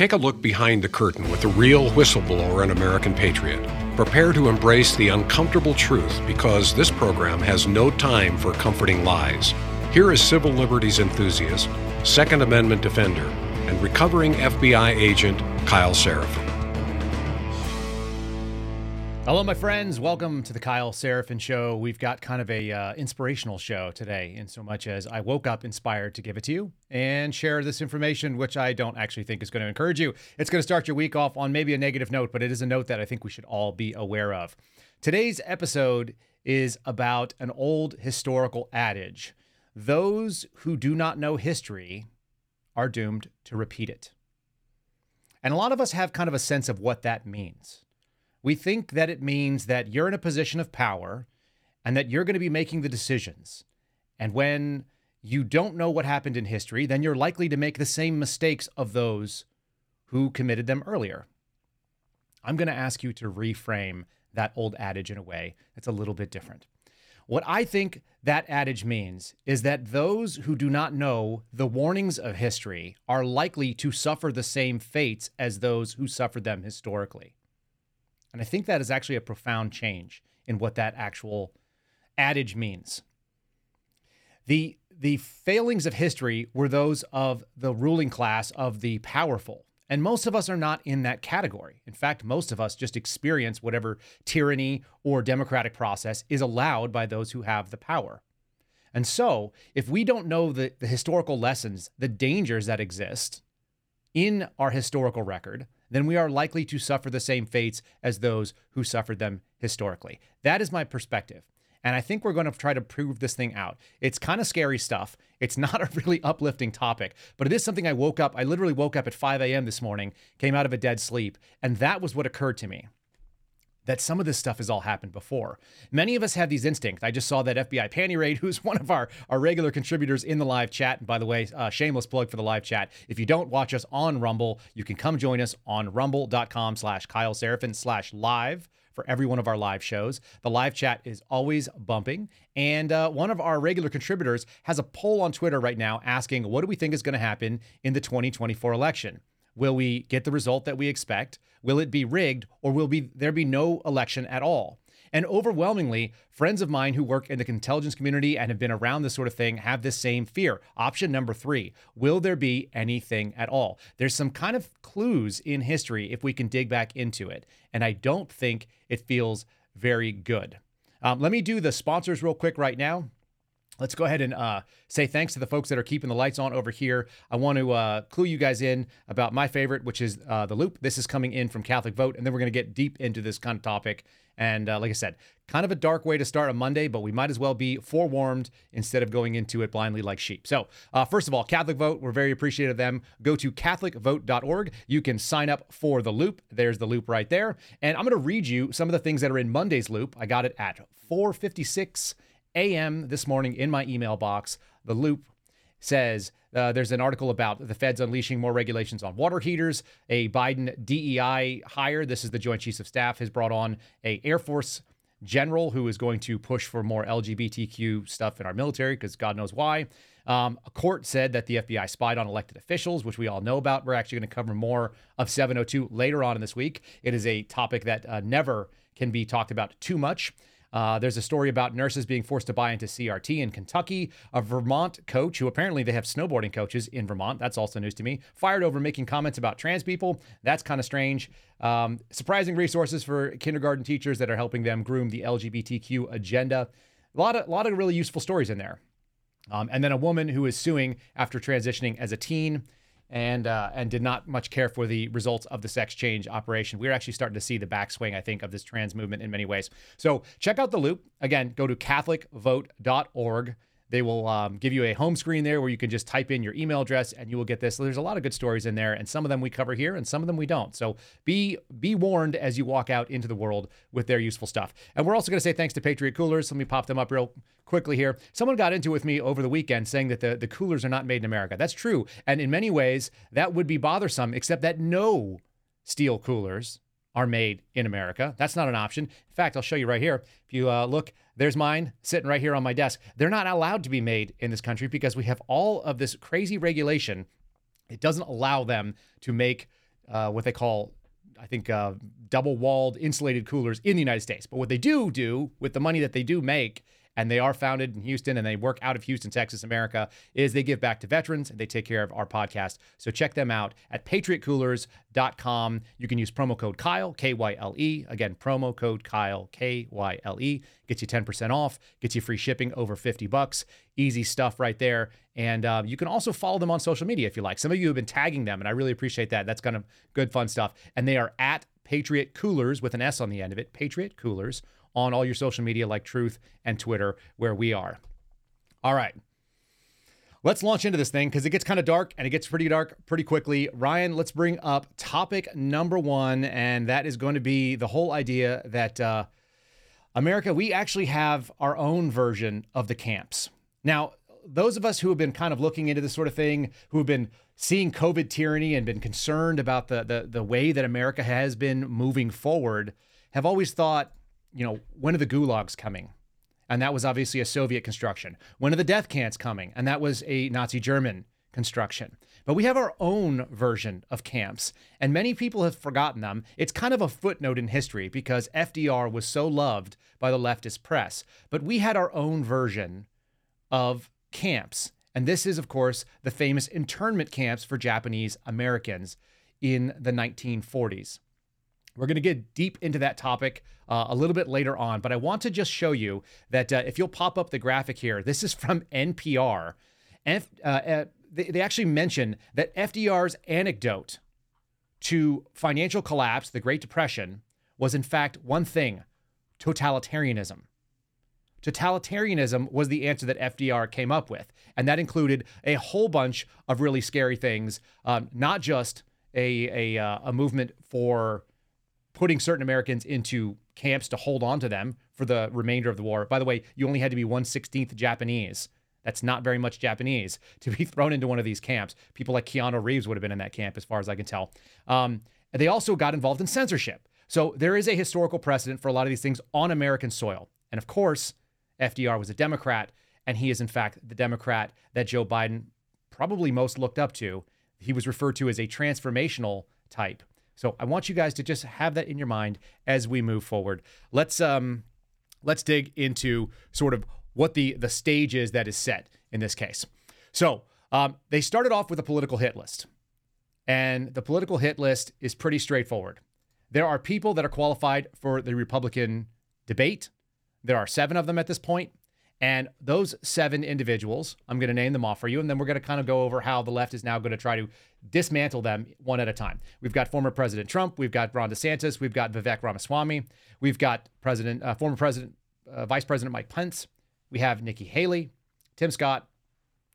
Take a look behind the curtain with the real whistleblower and American Patriot. Prepare to embrace the uncomfortable truth, because this program has no time for comforting lies. Here is civil liberties enthusiast, Second Amendment defender, and recovering FBI agent, Kyle Seraphin. Hello, my friends. Welcome to the Kyle Seraphin Show. We've got kind of a inspirational show today, in so much as I woke up inspired to give it to you and share this information, which I don't actually think is going to encourage you. It's going to start your week off on maybe a negative note, but it is a note that I think we should all be aware of. Today's episode is about an old historical adage. Those who do not know history are doomed to repeat it. And a lot of us have kind of a sense of what that means. We think that it means that you're in a position of power and that you're going to be making the decisions. And when you don't know what happened in history, then you're likely to make the same mistakes of those who committed them earlier. I'm going to ask you to reframe that old adage in a way that's a little bit different. What I think that adage means is that those who do not know the warnings of history are likely to suffer the same fates as those who suffered them historically. And I think that is actually a profound change in what that actual adage means. The failings of history were those of the ruling class, of the powerful. And most of us are not in that category. In fact, most of us just experience whatever tyranny or democratic process is allowed by those who have the power. And so if we don't know the historical lessons, the dangers that exist in our historical record, then we are likely to suffer the same fates as those who suffered them historically. That is my perspective. And I think we're going to try to prove this thing out. It's kind of scary stuff. It's not a really uplifting topic, but it is something I woke up. I literally woke up at 5 a.m. this morning, came out of a dead sleep, and that was what occurred to me, that some of this stuff has all happened before. Many of us have these instincts. I just saw that FBI panty raid, who's one of our regular contributors in the live chat. And by the way, shameless plug for the live chat. If you don't watch us on Rumble, you can come join us on rumble.com/KyleSeraphin/live for every one of our live shows. The live chat is always bumping. And one of our regular contributors has a poll on Twitter right now asking, what do we think is going to happen in the 2024 election? Will we get the result that we expect? Will it be rigged, or will there be no election at all? And overwhelmingly, friends of mine who work in the intelligence community and have been around this sort of thing have this same fear. Option number three, will there be anything at all? There's some kind of clues in history if we can dig back into it. And I don't think it feels very good. Let me do the sponsors real quick right now. Let's go ahead and say thanks to the folks that are keeping the lights on over here. I want to clue you guys in about my favorite, which is The Loop. This is coming in from Catholic Vote, and then we're going to get deep into this kind of topic. And like I said, kind of a dark way to start a Monday, but we might as well be forewarned instead of going into it blindly like sheep. So first of all, Catholic Vote, we're very appreciative of them. Go to catholicvote.org. You can sign up for The Loop. There's The Loop right there. And I'm going to read you some of the things that are in Monday's Loop. I got it at 4:56 a.m. this morning in my email box. The Loop says there's an article about the feds unleashing more regulations on water heaters, a Biden DEI hire. This is the Joint Chiefs of Staff has brought on a Air Force general who is going to push for more LGBTQ stuff in our military because God knows why. A court said that the FBI spied on elected officials, which we all know about. We're actually going to cover more of 702 later on in this week. It is a topic that never can be talked about too much. There's a story about nurses being forced to buy into CRT in Kentucky, a Vermont coach who apparently they have snowboarding coaches in Vermont. That's also news to me. Fired over making comments about trans people. That's kind of strange. Surprising resources for kindergarten teachers that are helping them groom the LGBTQ agenda. A lot of really useful stories in there. And then a woman who is suing after transitioning as a teen and did not much care for the results of the sex change operation. We're actually starting to see the backswing, I think, of this trans movement in many ways. So check out The Loop. Again, go to catholicvote.org. They will give you a home screen there where you can just type in your email address and you will get this. There's a lot of good stories in there, and some of them we cover here and some of them we don't. So be warned as you walk out into the world with their useful stuff. And we're also going to say thanks to Patriot Coolers. Let me pop them up real quickly here. Someone got into it with me over the weekend saying that the coolers are not made in America. That's true. And in many ways, that would be bothersome, except that no steel coolers are made in America. That's not an option. In fact, I'll show you right here. If you look, there's mine sitting right here on my desk. They're not allowed to be made in this country because we have all of this crazy regulation. It doesn't allow them to make what they call, I think, double-walled insulated coolers in the United States. But what they do with the money that they do make, and they are founded in Houston and they work out of Houston, Texas, America, is they give back to veterans and they take care of our podcast. So check them out at patriotcoolers.com. You can use promo code Kyle, K-Y-L-E. Again, promo code Kyle, K-Y-L-E. Gets you 10% off, gets you free shipping over $50. Easy stuff right there. And you can also follow them on social media if you like. Some of you have been tagging them and I really appreciate that. That's kind of good, fun stuff. And they are at Patriot Coolers with an S on the end of it, Patriot Coolers, on all your social media like Truth and Twitter, where we are. All right, let's launch into this thing because it gets kind of dark and it gets pretty dark pretty quickly. Ryan, let's bring up topic number one, and that is going to be the whole idea that America, we actually have our own version of the camps. Now, those of us who have been kind of looking into this sort of thing, who have been seeing COVID tyranny and been concerned about the way that America has been moving forward, have always thought, you know, when are the gulags coming? And that was obviously a Soviet construction. When are the death camps coming? And that was a Nazi German construction. But we have our own version of camps, and many people have forgotten them. It's kind of a footnote in history because FDR was so loved by the leftist press. But we had our own version of camps. And this is, of course, the famous internment camps for Japanese Americans in the 1940s. We're going to get deep into that topic a little bit later on, but I want to just show you that if you'll pop up the graphic here, this is from NPR. They actually mention that FDR's anecdote to financial collapse, the Great Depression, was in fact one thing: totalitarianism. Totalitarianism was the answer that FDR came up with, and that included a whole bunch of really scary things, not just a movement for putting certain Americans into camps to hold on to them for the remainder of the war. By the way, you only had to be 1/16th Japanese. That's not very much Japanese to be thrown into one of these camps. People like Keanu Reeves would have been in that camp, as far as I can tell. They also got involved in censorship. So there is a historical precedent for a lot of these things on American soil. And of course, FDR was a Democrat, and he is in fact the Democrat that Joe Biden probably most looked up to. He was referred to as a transformational type. So I want you guys to just have that in your mind as we move forward. Let's dig into sort of what the stage is that is set in this case. So they started off with a political hit list, and the political hit list is pretty straightforward. There are people that are qualified for the Republican debate. There are 7 of them at this point. And those 7 individuals, I'm going to name them off for you, and then we're going to kind of go over how the left is now going to try to dismantle them one at a time. We've got former President Trump. We've got Ron DeSantis. We've got Vivek Ramaswamy. We've got Vice President Mike Pence. We have Nikki Haley, Tim Scott,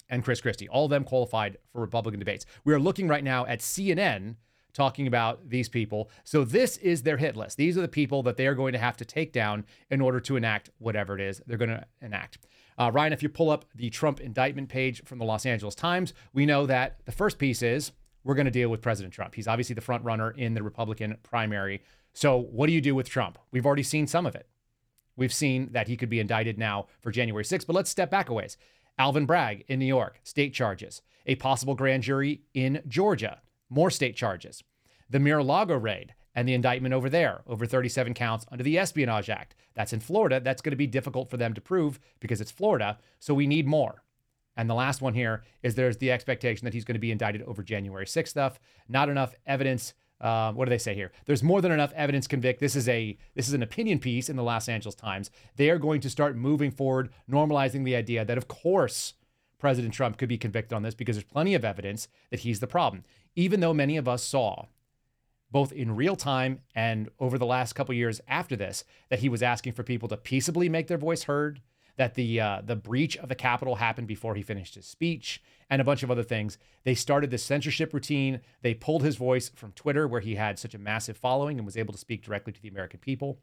and Chris Christie. All of them qualified for Republican debates. We are looking right now at CNN talking about these people. So this is their hit list. These are the people that they are going to have to take down in order to enact whatever it is they're going to enact. Ryan, if you pull up the Trump indictment page from the Los Angeles Times, we know that the first piece is we're going to deal with President Trump. He's obviously the front runner in the Republican primary. So what do you do with Trump? We've already seen some of it. We've seen that he could be indicted now for January 6th, but let's step back a ways. Alvin Bragg in New York, state charges. A possible grand jury in Georgia, more state charges. The Mar-a-Lago raid and the indictment over there, over 37 counts under the Espionage Act. That's in Florida. That's going to be difficult for them to prove because it's Florida. So we need more. And the last one here is there's the expectation that he's going to be indicted over January 6th stuff. Not enough evidence. What do they say here? There's more than enough evidence to convict. This is an opinion piece in the Los Angeles Times. They are going to start moving forward, normalizing the idea that, of course, President Trump could be convicted on this because there's plenty of evidence that he's the problem. Even though many of us saw, both in real time and over the last couple of years after this, that he was asking for people to peaceably make their voice heard, that the breach of the Capitol happened before he finished his speech, and a bunch of other things. They started this censorship routine. They pulled his voice from Twitter, where he had such a massive following and was able to speak directly to the American people.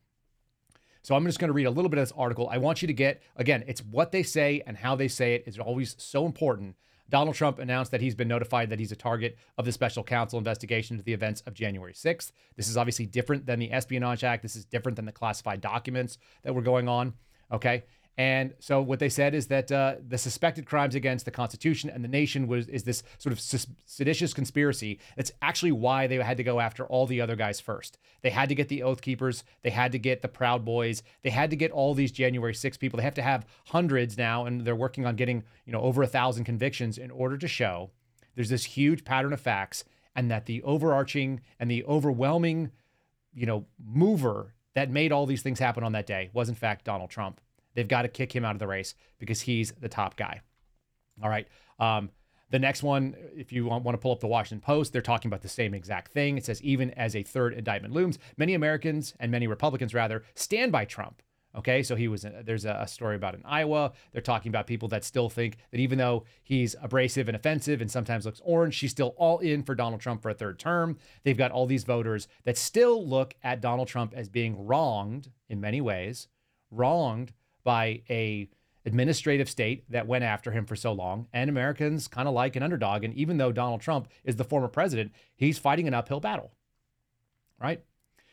So I'm just going to read a little bit of this article. I want you to get, again, it's what they say and how they say it is always so important. Donald Trump announced that he's been notified that he's a target of the special counsel investigation into the events of January 6th. This is obviously different than the Espionage Act. This is different than the classified documents that were going on. Okay. And so what they said is that the suspected crimes against the Constitution and the nation is this sort of seditious conspiracy. That's actually why they had to go after all the other guys first. They had to get the Oath Keepers. They had to get the Proud Boys. They had to get all these January 6 people. They have to have hundreds now, and they're working on getting, you know, over 1,000 convictions in order to show there's this huge pattern of facts, and that the overarching and the overwhelming, you know, mover that made all these things happen on that day was, in fact, Donald Trump. They've got to kick him out of the race because he's the top guy. All right. The next one, if you want to pull up the Washington Post, they're talking about the same exact thing. It says, even as a third indictment looms, many Americans and many Republicans, rather, stand by Trump. Okay, so there's a story about in Iowa. They're talking about people that still think that even though he's abrasive and offensive and sometimes looks orange, she's still all in for Donald Trump for a third term. They've got all these voters that still look at Donald Trump as being wronged in many ways, wronged by a administrative state that went after him for so long. And Americans kind of like an underdog. And even though Donald Trump is the former president, he's fighting an uphill battle, right?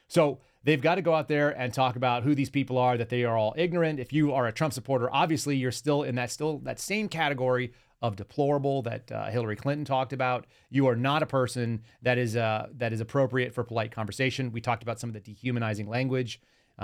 So they've got to go out there and talk about who these people are, that they are all ignorant. If you are a Trump supporter, obviously you're still in that same category of deplorable that Hillary Clinton talked about. You are not a person that is appropriate for polite conversation. We talked about some of the dehumanizing language.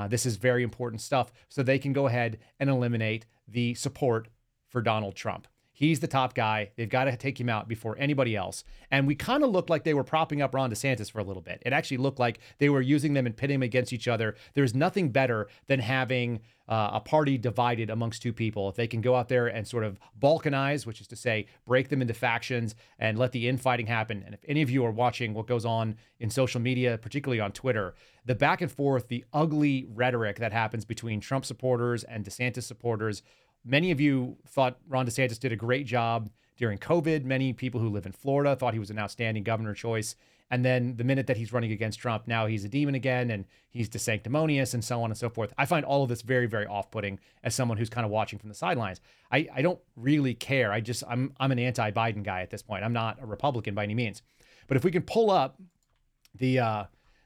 This is very important stuff. So they can go ahead and eliminate the support for Donald Trump. He's the top guy. They've got to take him out before anybody else. And we kind of looked like they were propping up Ron DeSantis for a little bit. It actually looked like they were using them and pitting them against each other. There's nothing better than having a party divided amongst two people. If they can go out there and sort of balkanize, which is to say, break them into factions and let the infighting happen. And if any of you are watching what goes on in social media, particularly on Twitter, the back and forth, the ugly rhetoric that happens between Trump supporters and DeSantis supporters. Many of you thought Ron DeSantis did a great job during COVID. Many people who live in Florida thought he was an outstanding governor choice. And then the minute that he's running against Trump, now he's a demon again, and he's sanctimonious, and so on and so forth. I find all of this very, very off-putting as someone who's kind of watching from the sidelines. I don't really care. I'm an anti-Biden guy at this point. I'm not a Republican by any means. But if we can pull up the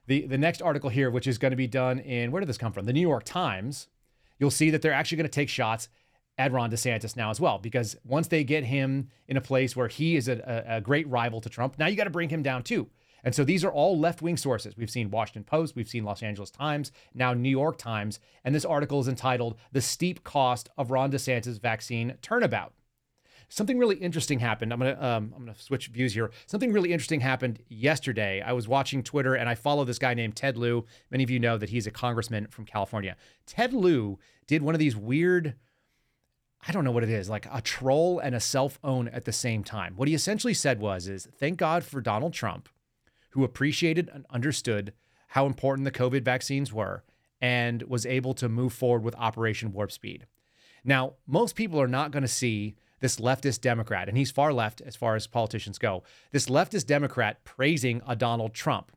next article here, which is going to be done in, where did this come from? The New York Times. You'll see that they're actually going to take shots at Ron DeSantis now as well, because once they get him in a place where he is a great rival to Trump, now you got to bring him down too. And so these are all left-wing sources. We've seen Washington Post, we've seen Los Angeles Times, now New York Times, and this article is entitled "The Steep Cost of Ron DeSantis Vaccine Turnabout." Something really interesting happened. I'm gonna switch views here. Something really interesting happened yesterday. I was watching Twitter and I follow this guy named Ted Lieu. Many of you know that he's a congressman from California. Ted Lieu did one of these weird, I don't know what it is, like a troll and a self-own at the same time. What he essentially said was, thank God for Donald Trump, who appreciated and understood how important the COVID vaccines were and was able to move forward with Operation Warp Speed. Now, most people are not going to see this leftist Democrat, and he's far left as far as politicians go, this leftist Democrat praising a Donald Trump.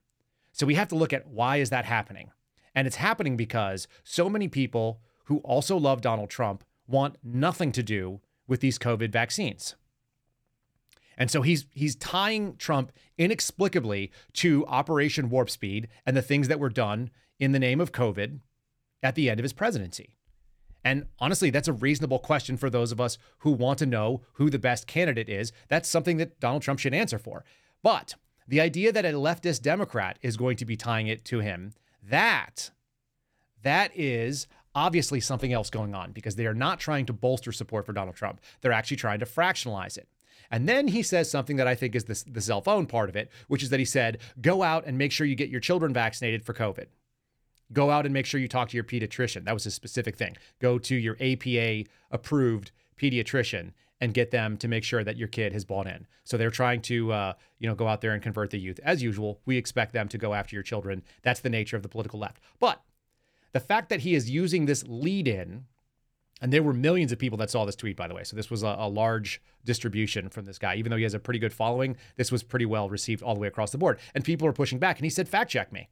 So we have to look at, why is that happening? And it's happening because so many people who also love Donald Trump want nothing to do with these COVID vaccines. And so he's tying Trump inexplicably to Operation Warp Speed and the things that were done in the name of COVID at the end of his presidency. And honestly, that's a reasonable question for those of us who want to know who the best candidate is. That's something that Donald Trump should answer for. But the idea that a leftist Democrat is going to be tying it to him, that is obviously something else going on, because they are not trying to bolster support for Donald Trump. They're actually trying to fractionalize it. And then he says something that I think is the self-own part of it, which is that he said, go out and make sure you get your children vaccinated for COVID. Go out and make sure you talk to your pediatrician. That was his specific thing. Go to your APA-approved pediatrician and get them to make sure that your kid has bought in. So they're trying to go out there and convert the youth. As usual, we expect them to go after your children. That's the nature of the political left. But the fact that he is using this lead-in, and there were millions of people that saw this tweet, by the way, so this was a large distribution from this guy. Even though he has a pretty good following, this was pretty well received all the way across the board. And people are pushing back. And he said, fact check me.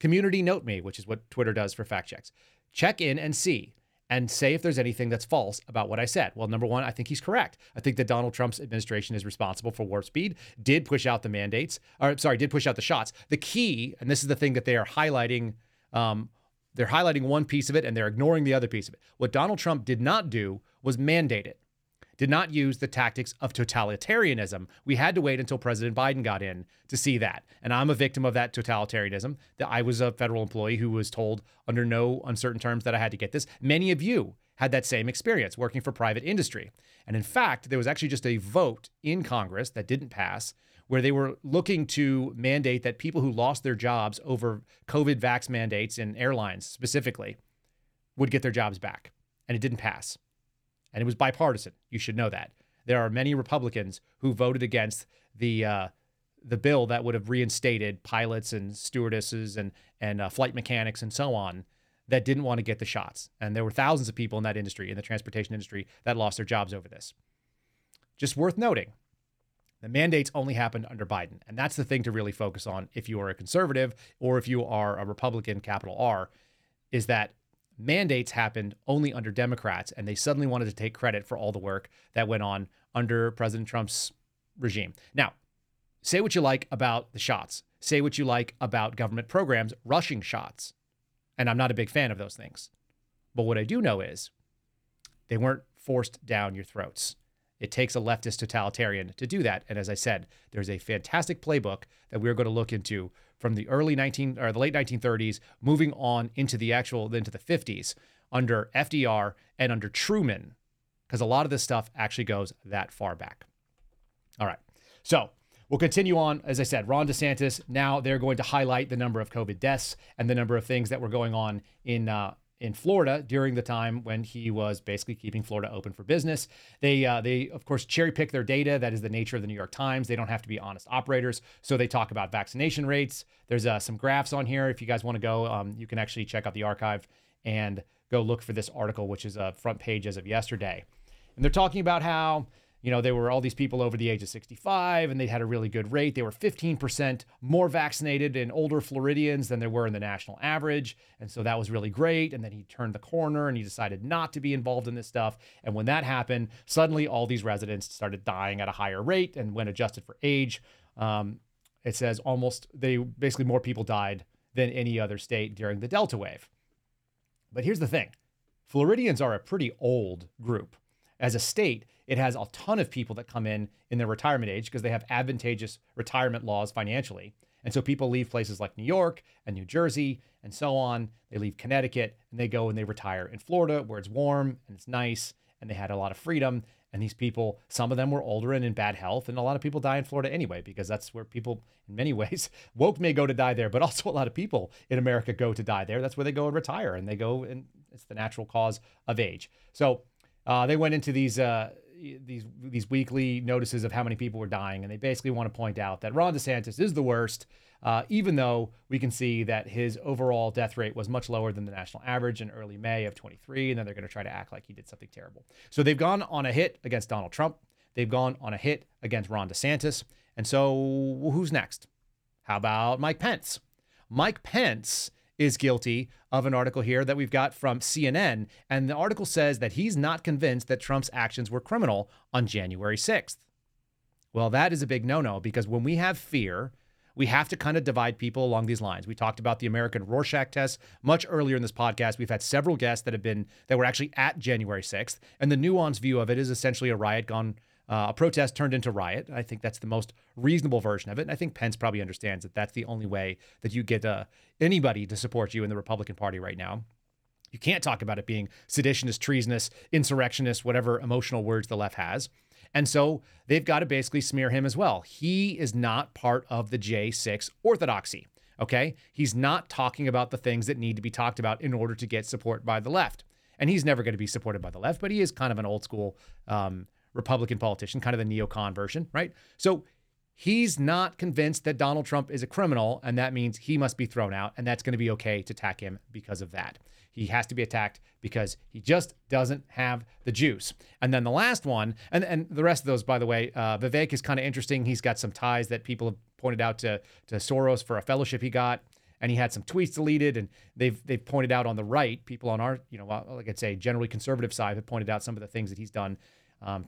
Community note me, which is what Twitter does for fact checks. Check in and see, and say if there's anything that's false about what I said. Well, number one, I think he's correct. I think that Donald Trump's administration is responsible for Warp Speed, did push out the shots. The key, and this is the thing that they are highlighting They're highlighting one piece of it and they're ignoring the other piece of it. What Donald Trump did not do was mandate it, did not use the tactics of totalitarianism. We had to wait until President Biden got in to see that. And I'm a victim of that totalitarianism. I was a federal employee who was told under no uncertain terms that I had to get this. Many of you had that same experience working for private industry. And in fact, there was actually just a vote in Congress that didn't pass where they were looking to mandate that people who lost their jobs over COVID vax mandates in airlines specifically would get their jobs back. And it didn't pass. And it was bipartisan. You should know that. There are many Republicans who voted against the bill that would have reinstated pilots and stewardesses and flight mechanics and so on that didn't want to get the shots. And there were thousands of people in that industry, in the transportation industry, that lost their jobs over this. Just worth noting, the mandates only happened under Biden. And that's the thing to really focus on if you are a conservative or if you are a Republican, capital R, is that mandates happened only under Democrats, and they suddenly wanted to take credit for all the work that went on under President Trump's regime. Now, say what you like about the shots. Say what you like about government programs rushing shots. And I'm not a big fan of those things. But what I do know is they weren't forced down your throats. It takes a leftist totalitarian to do that. And as I said, there's a fantastic playbook that we're going to look into from the late 1930s, moving on into the 50s under FDR and under Truman, because a lot of this stuff actually goes that far back. All right. So we'll continue on. As I said, Ron DeSantis, now they're going to highlight the number of COVID deaths and the number of things that were going on in Florida during the time when he was basically keeping Florida open for business. They of course cherry pick their data. That is the nature of the New York Times. They don't have to be honest operators. So they talk about vaccination rates. There's some graphs on here. If you guys want to go, you can actually check out the archive and go look for this article, which is a front page as of yesterday. And they're talking about how, you know, there were all these people over the age of 65 and they had a really good rate. They were 15% more vaccinated in older Floridians than there were in the national average. And so that was really great. And then he turned the corner and he decided not to be involved in this stuff. And when that happened, suddenly all these residents started dying at a higher rate. And when adjusted for age, it says basically more people died than any other state during the Delta wave. But here's the thing. Floridians are a pretty old group. As a state, it has a ton of people that come in their retirement age because they have advantageous retirement laws financially. And so people leave places like New York and New Jersey and so on. They leave Connecticut and they go and they retire in Florida where it's warm and it's nice and they had a lot of freedom. And these people, some of them were older and in bad health. And a lot of people die in Florida anyway, because that's where people, in many ways, woke may go to die there, but also a lot of people in America go to die there. That's where they go and retire, and they go, and it's the natural cause of age. So they went into these weekly notices of how many people were dying, and they basically want to point out that Ron DeSantis is the worst, even though we can see that his overall death rate was much lower than the national average in early May of 23, and then they're going to try to act like he did something terrible. So they've gone on a hit against Donald Trump. They've gone on a hit against Ron DeSantis. And so who's next? How about Mike Pence? Mike Pence is guilty of an article here that we've got from CNN. And the article says that he's not convinced that Trump's actions were criminal on January 6th. Well, that is a big no-no, because when we have fear, we have to kind of divide people along these lines. We talked about the American Rorschach test much earlier in this podcast. We've had several guests that were actually at January 6th. And the nuanced view of it is essentially a protest turned into riot. I think that's the most reasonable version of it. And I think Pence probably understands that that's the only way that you get anybody to support you in the Republican Party right now. You can't talk about it being seditionist, treasonous, insurrectionist, whatever emotional words the left has. And so they've got to basically smear him as well. He is not part of the J6 orthodoxy, okay? He's not talking about the things that need to be talked about in order to get support by the left. And he's never going to be supported by the left, but he is kind of an old school Republican politician, kind of the neocon version, right? So he's not convinced that Donald Trump is a criminal, and that means he must be thrown out, and that's going to be okay to attack him because of that. He has to be attacked because he just doesn't have the juice. And then the last one, and the rest of those, by the way, Vivek is kind of interesting. He's got some ties that people have pointed out to Soros for a fellowship he got, and he had some tweets deleted, and they've pointed out on the right, people on our, like I'd say, generally conservative side have pointed out some of the things that he's done,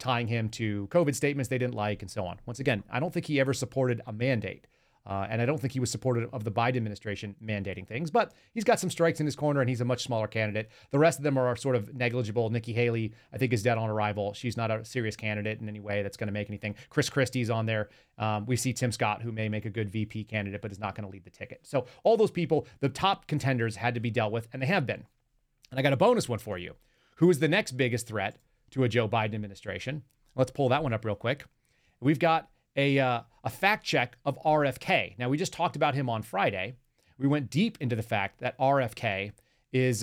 tying him to COVID statements they didn't like and so on. Once again, I don't think he ever supported a mandate. And I don't think he was supportive of the Biden administration mandating things, but he's got some strikes in his corner and he's a much smaller candidate. The rest of them are sort of negligible. Nikki Haley, I think, is dead on arrival. She's not a serious candidate in any way that's going to make anything. Chris Christie's on there. We see Tim Scott, who may make a good VP candidate, but is not going to lead the ticket. So all those people, the top contenders, had to be dealt with, and they have been. And I got a bonus one for you. Who is the next biggest threat to a Joe Biden administration? Let's pull that one up real quick. We've got a fact check of RFK. Now, we just talked about him on Friday. We went deep into the fact that RFK is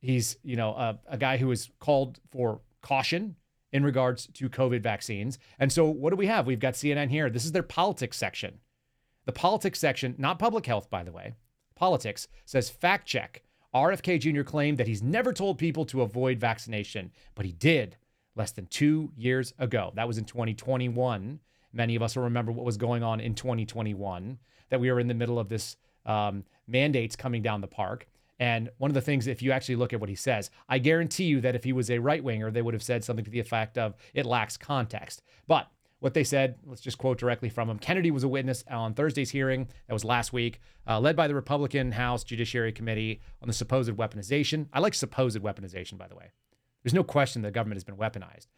he's a guy who is called for caution in regards to COVID vaccines. And so what do we have? We've got CNN here. This is their politics section. The politics section, not public health, by the way, politics, says fact check. RFK Jr. claimed that he's never told people to avoid vaccination, but he did less than 2 years ago. That was in 2021. Many of us will remember what was going on in 2021, that we were in the middle of this mandates coming down the park. And one of the things, if you actually look at what he says, I guarantee you that if he was a right winger, they would have said something to the effect of it lacks context. But what they said, let's just quote directly from him. Kennedy was a witness on Thursday's hearing, that was last week, led by the Republican House Judiciary Committee on the supposed weaponization. I like supposed weaponization, by the way. There's no question the government has been weaponized,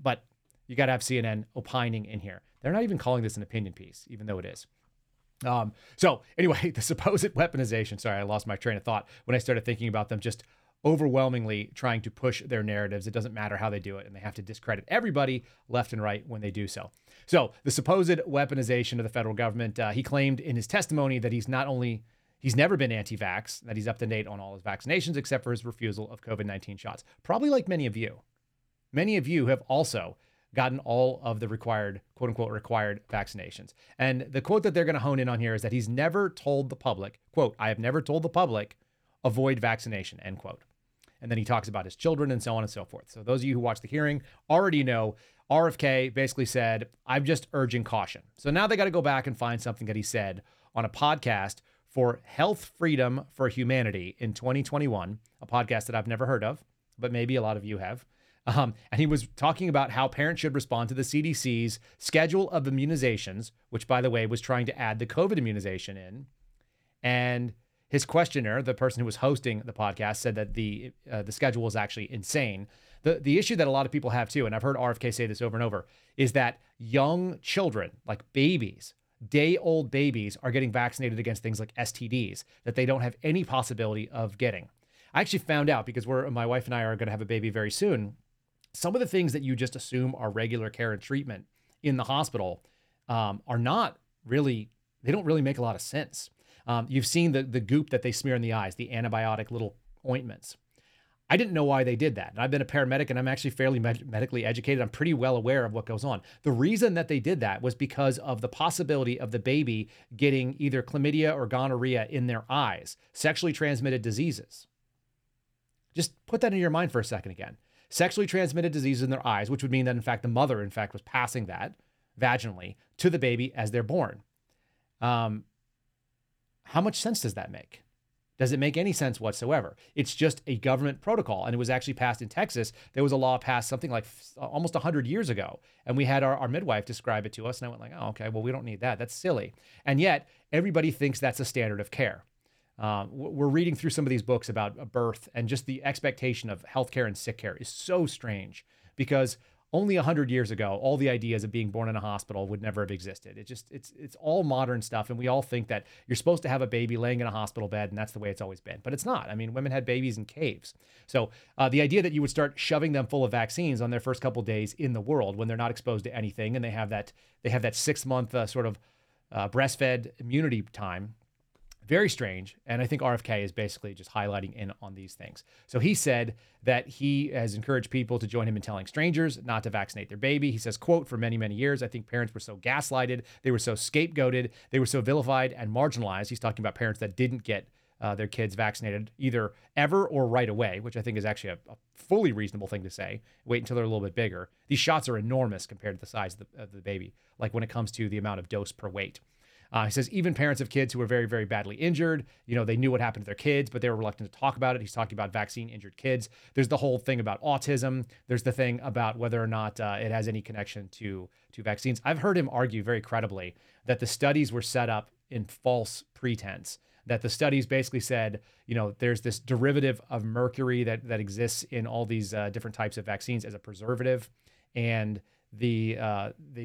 but you got to have CNN opining in here. They're not even calling this an opinion piece, even though it is. So anyway, the supposed weaponization, sorry, I lost my train of thought when I started thinking about them just overwhelmingly trying to push their narratives. It doesn't matter how they do it, and they have to discredit everybody left and right when they do so. So the supposed weaponization of the federal government, he claimed in his testimony that he's never been anti-vax, that he's up to date on all his vaccinations except for his refusal of COVID-19 shots. Probably like many of you have also gotten all of the required, quote unquote, required vaccinations. And the quote that they're going to hone in on here is that he's never told the public, quote, I have never told the public, avoid vaccination, end quote. And then he talks about his children and so on and so forth. So those of you who watched the hearing already know RFK basically said, I'm just urging caution. So now they got to go back and find something that he said on a podcast for Health Freedom for Humanity in 2021, a podcast that I've never heard of, but maybe a lot of you have. And he was talking about how parents should respond to the CDC's schedule of immunizations, which, by the way, was trying to add the COVID immunization in. And his questioner, the person who was hosting the podcast, said that the schedule is actually insane. The issue that a lot of people have too, and I've heard RFK say this over and over, is that young children, like babies, day-old babies, are getting vaccinated against things like STDs that they don't have any possibility of getting. I actually found out, because my wife and I are going to have a baby very soon, some of the things that you just assume are regular care and treatment in the hospital are not really, they don't really make a lot of sense. You've seen the goop that they smear in the eyes, the antibiotic little ointments. I didn't know why they did that. And I've been a paramedic, and I'm actually fairly medically educated. I'm pretty well aware of what goes on. The reason that they did that was because of the possibility of the baby getting either chlamydia or gonorrhea in their eyes, sexually transmitted diseases. Just put that in your mind for a second again. Sexually transmitted diseases in their eyes, which would mean that, in fact, the mother, in fact, was passing that vaginally to the baby as they're born. How much sense does that make? Does it make any sense whatsoever? It's just a government protocol, and it was actually passed in Texas. There was a law passed something like almost 100 years ago, and we had our midwife describe it to us, and I went like, oh, okay, well, we don't need that. That's silly. And yet, everybody thinks that's a standard of care. We're reading through some of these books about birth, and just the expectation of healthcare and sick care is so strange, because only 100 years ago, all the ideas of being born in a hospital would never have existed. It's all modern stuff, and we all think that you're supposed to have a baby laying in a hospital bed, and that's the way it's always been. But it's not. I mean, women had babies in caves. So the idea that you would start shoving them full of vaccines on their first couple days in the world when they're not exposed to anything, and they have that 6-month breastfed immunity time. Very strange. And I think RFK is basically just highlighting in on these things. So he said that he has encouraged people to join him in telling strangers not to vaccinate their baby. He says, quote, for many, many years, I think parents were so gaslighted. They were so scapegoated. They were so vilified and marginalized. He's talking about parents that didn't get their kids vaccinated either ever or right away, which I think is actually a fully reasonable thing to say. Wait until they're a little bit bigger. These shots are enormous compared to the size of the baby, like when it comes to the amount of dose per weight. He says even parents of kids who were very, very badly injured, you know, they knew what happened to their kids, but they were reluctant to talk about it. He's talking about vaccine-injured kids. There's the whole thing about autism. There's the thing about whether or not it has any connection to vaccines. I've heard him argue very credibly that the studies were set up in false pretense, that the studies basically said, you know, there's this derivative of mercury that exists in all these different types of vaccines as a preservative, and they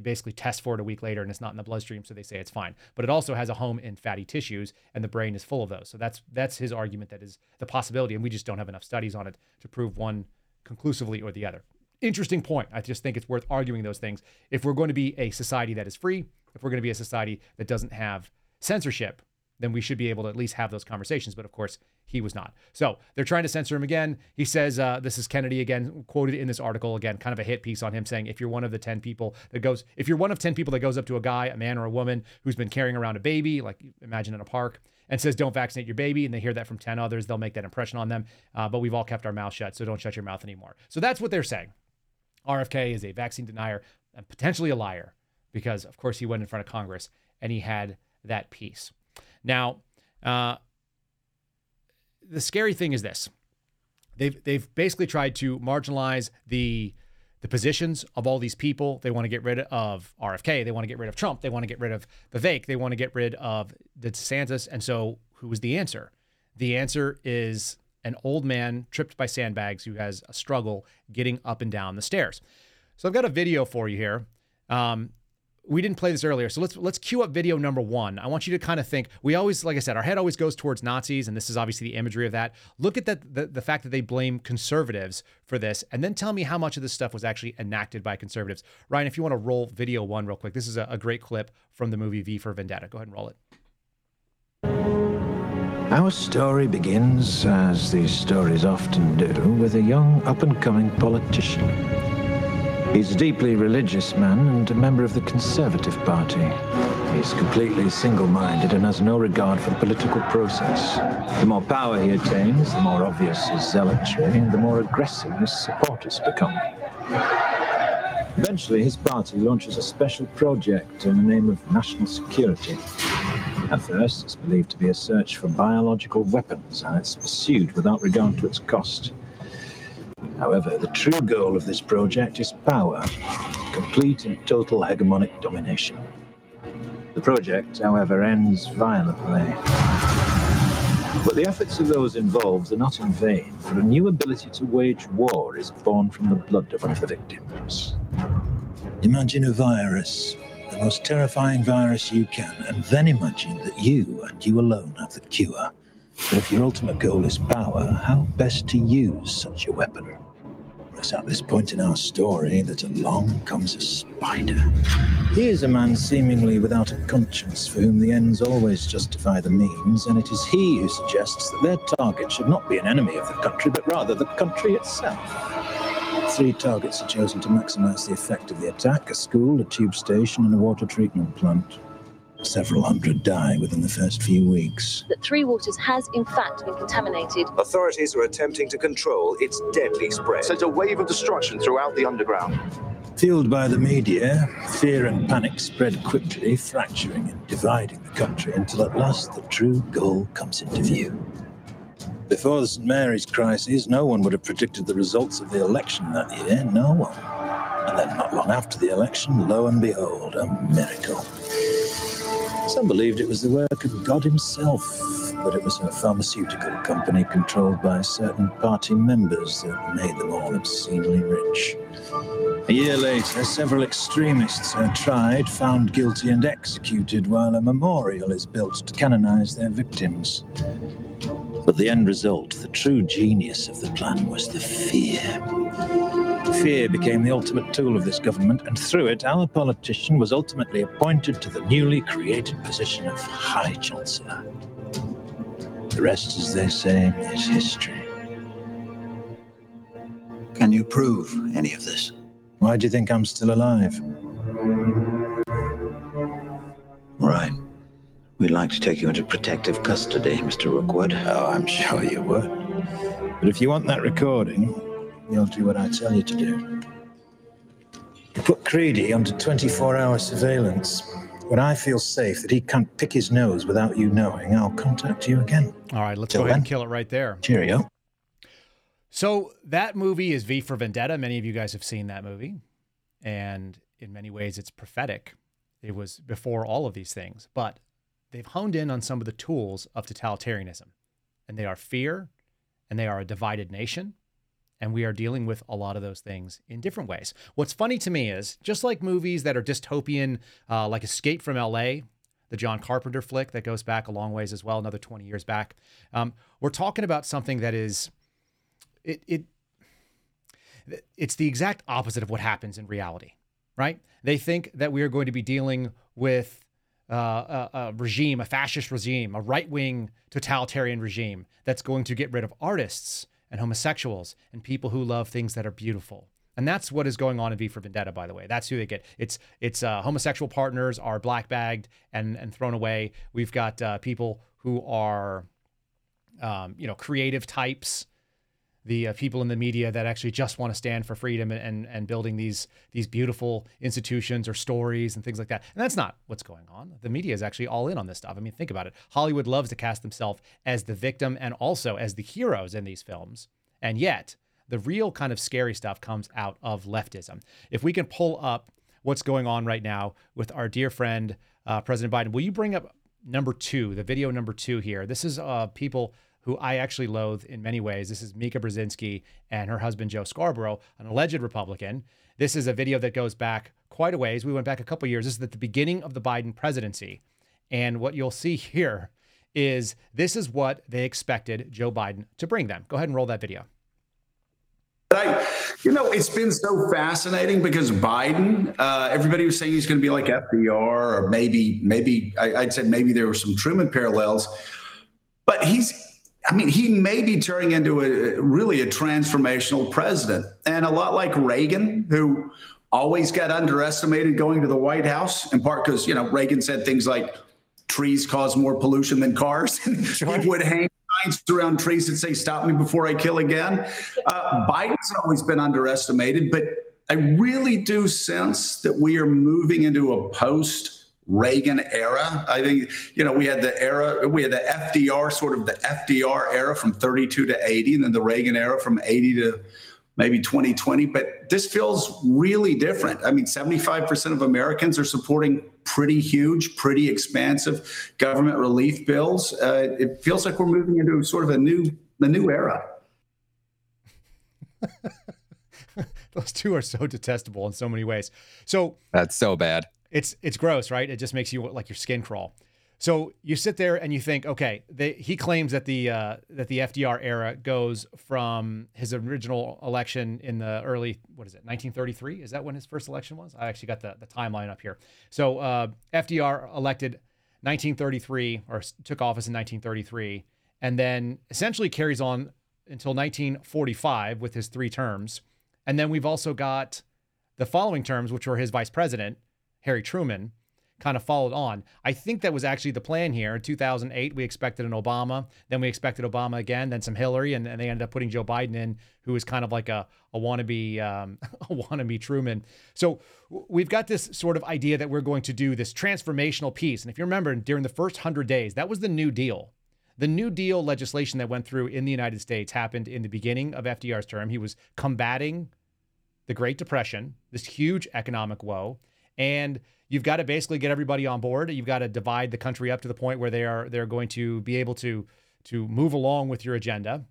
basically test for it a week later and it's not in the bloodstream, so they say it's fine. But it also has a home in fatty tissues, and the brain is full of those. So that's his argument, that is the possibility, and we just don't have enough studies on it to prove one conclusively or the other. Interesting point. I just think it's worth arguing those things. If we're going to be a society that is free, if we're going to be a society that doesn't have censorship, then we should be able to at least have those conversations. But of course, he was not. So they're trying to censor him again. He says, this is Kennedy again, quoted in this article again, kind of a hit piece on him saying, if you're one of 10 people that goes up to a guy, a man or a woman who's been carrying around a baby, like imagine in a park, and says, don't vaccinate your baby, and they hear that from 10 others, they'll make that impression on them. But we've all kept our mouth shut, so don't shut your mouth anymore. So that's what they're saying. RFK is a vaccine denier and potentially a liar because, of course, he went in front of Congress and he had that piece. Now, the scary thing is this. They've basically tried to marginalize the positions of all these people. They want to get rid of RFK. They want to get rid of Trump. They want to get rid of Vivek. They want to get rid of DeSantis. And so who is the answer? The answer is an old man tripped by sandbags who has a struggle getting up and down the stairs. So I've got a video for you here. We didn't play this earlier, so let's cue up video number one. I want you to kind of think, we always, like I said, our head always goes towards Nazis, and this is obviously the imagery of that. Look at that, the fact that they blame conservatives for this, and then tell me how much of this stuff was actually enacted by conservatives. Ryan, if you want to roll video one real quick, this is a great clip from the movie V for Vendetta. Go ahead and roll it. Our story begins, as these stories often do, with a young up-and-coming politician. He's a deeply religious man and a member of the Conservative Party. He's completely single-minded and has no regard for the political process. The more power he attains, the more obvious his zealotry and the more aggressive his supporters become. Eventually, his party launches a special project in the name of national security. At first, it's believed to be a search for biological weapons, and it's pursued without regard to its cost. However, the true goal of this project is power, complete and total hegemonic domination. The project, however, ends violently. But the efforts of those involved are not in vain, for a new ability to wage war is born from the blood of one of the victims. Imagine a virus, the most terrifying virus you can, and then imagine that you and you alone have the cure. But if your ultimate goal is power, how best to use such a weapon? It's at this point in our story that along comes a spider. He is a man seemingly without a conscience, for whom the ends always justify the means, and it is he who suggests that their target should not be an enemy of the country, but rather the country itself. 3 targets are chosen to maximize the effect of the attack: a school, a tube station, and a water treatment plant. Several hundred die within the first few weeks. That 3 Waters has, in fact, been contaminated. Authorities are attempting to control its deadly spread. Sends a wave of destruction throughout the underground. Fueled by the media, fear and panic spread quickly, fracturing and dividing the country until at last the true goal comes into view. Before the St. Mary's crisis, no one would have predicted the results of the election that year, no one. And then not long after the election, lo and behold, a miracle. Some believed it was the work of God himself, but it was a pharmaceutical company controlled by certain party members that made them all obscenely rich. A year later, several extremists are tried, found guilty and executed, while a memorial is built to canonize their victims. But the end result, the true genius of the plan, was the fear. Fear became the ultimate tool of this government, and through it, our politician was ultimately appointed to the newly created position of High Chancellor. The rest, as they say, is history. Can you prove any of this? Why do you think I'm still alive? All right. We'd like to take you into protective custody, Mr. Rookwood. Oh, I'm sure you would. But if you want that recording, you'll do what I tell you to do. Put Creedy under 24-hour surveillance. When I feel safe that he can't pick his nose without you knowing, I'll contact you again. All right, let's go ahead and kill it right there. Cheerio. So that movie is V for Vendetta. Many of you guys have seen that movie. And in many ways, it's prophetic. It was before all of these things. But they've honed in on some of the tools of totalitarianism. And they are fear, and they are a divided nation. And we are dealing with a lot of those things in different ways. What's funny to me is, just like movies that are dystopian, like Escape from L.A., the John Carpenter flick that goes back a long ways as well, another 20 years back, we're talking about something that is, it's the exact opposite of what happens in reality, right? They think that we are going to be dealing with a regime, a fascist regime, a right-wing totalitarian regime that's going to get rid of artists and homosexuals and people who love things that are beautiful. And that's what is going on in V for Vendetta, by the way. That's who they get. It's homosexual partners are black-bagged and thrown away. We've got people who are, creative types, the people in the media that actually just want to stand for freedom and building these beautiful institutions or stories and things like that. And that's not what's going on. The media is actually all in on this stuff. I mean, think about it. Hollywood loves to cast themselves as the victim and also as the heroes in these films. And yet, the real kind of scary stuff comes out of leftism. If we can pull up what's going on right now with our dear friend, President Biden, will you bring up number 2, the video number 2 here? This is people who I actually loathe in many ways. This is Mika Brzezinski and her husband, Joe Scarborough, an alleged Republican. This is a video that goes back quite a ways. We went back a couple years. This is at the beginning of the Biden presidency. And what you'll see here is this is what they expected Joe Biden to bring them. Go ahead and roll that video. It's been so fascinating because Biden, everybody was saying he's going to be like FDR, or maybe there were some Truman parallels, but he may be turning into a transformational president, and a lot like Reagan, who always got underestimated going to the White House, in part because, Reagan said things like trees cause more pollution than cars. Sure. He would hang signs around trees that say, "Stop me before I kill again." Biden's always been underestimated, but I really do sense that we are moving into a post-Reagan era. I think, we had the FDR, sort of the FDR era from 32 to 80, and then the Reagan era from 80 to maybe 2020. But this feels really different. 75% of Americans are supporting pretty huge, pretty expansive government relief bills. It feels like we're moving into sort of the new era. Those two are so detestable in so many ways. So that's so bad. It's gross, right? It just makes you like your skin crawl. So you sit there and you think, okay, he claims that the FDR era goes from his original election in the early, 1933? Is that when his first election was? I actually got the timeline up here. So FDR elected 1933 or took office in 1933, and then essentially carries on until 1945 with his 3 terms. And then we've also got the following terms, which were his vice president, Harry Truman, kind of followed on. I think that was actually the plan here. In 2008, we expected an Obama. Then we expected Obama again, then some Hillary, and they ended up putting Joe Biden in, who is kind of like a wannabe Truman. So we've got this sort of idea that we're going to do this transformational piece. And if you remember, during the first 100 days, that was the New Deal. The New Deal legislation that went through in the United States happened in the beginning of FDR's term. He was combating the Great Depression, this huge economic woe. And you've got to basically get everybody on board. You've got to divide the country up to the point where they're going to be able to move along with your agenda.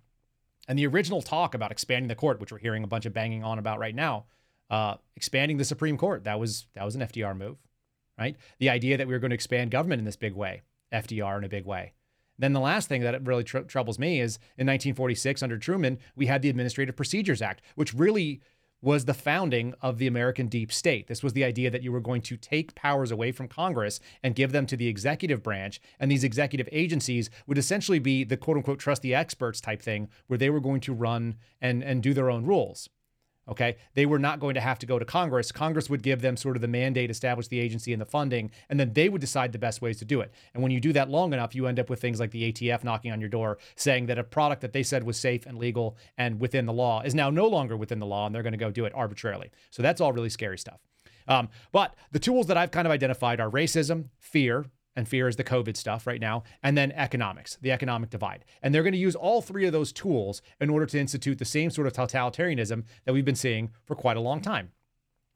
And the original talk about expanding the court, which we're hearing a bunch of banging on about right now, expanding the Supreme Court, that was an FDR move, right? The idea that we were going to expand government in this big way, FDR in a big way. Then the last thing that really troubles me is in 1946 under Truman, we had the Administrative Procedures Act, which really was the founding of the American deep state. This was the idea that you were going to take powers away from Congress and give them to the executive branch. And these executive agencies would essentially be the quote unquote trusty experts type thing, where they were going to run and do their own rules. Okay. They were not going to have to go to Congress. Congress would give them sort of the mandate, establish the agency and the funding, and then they would decide the best ways to do it. And when you do that long enough, you end up with things like the ATF knocking on your door saying that a product that they said was safe and legal and within the law is now no longer within the law, and they're going to go do it arbitrarily. So that's all really scary stuff. But the tools that I've kind of identified are racism, fear, and fear is the COVID stuff right now, and then economics, the economic divide. And they're going to use all three of those tools in order to institute the same sort of totalitarianism that we've been seeing for quite a long time.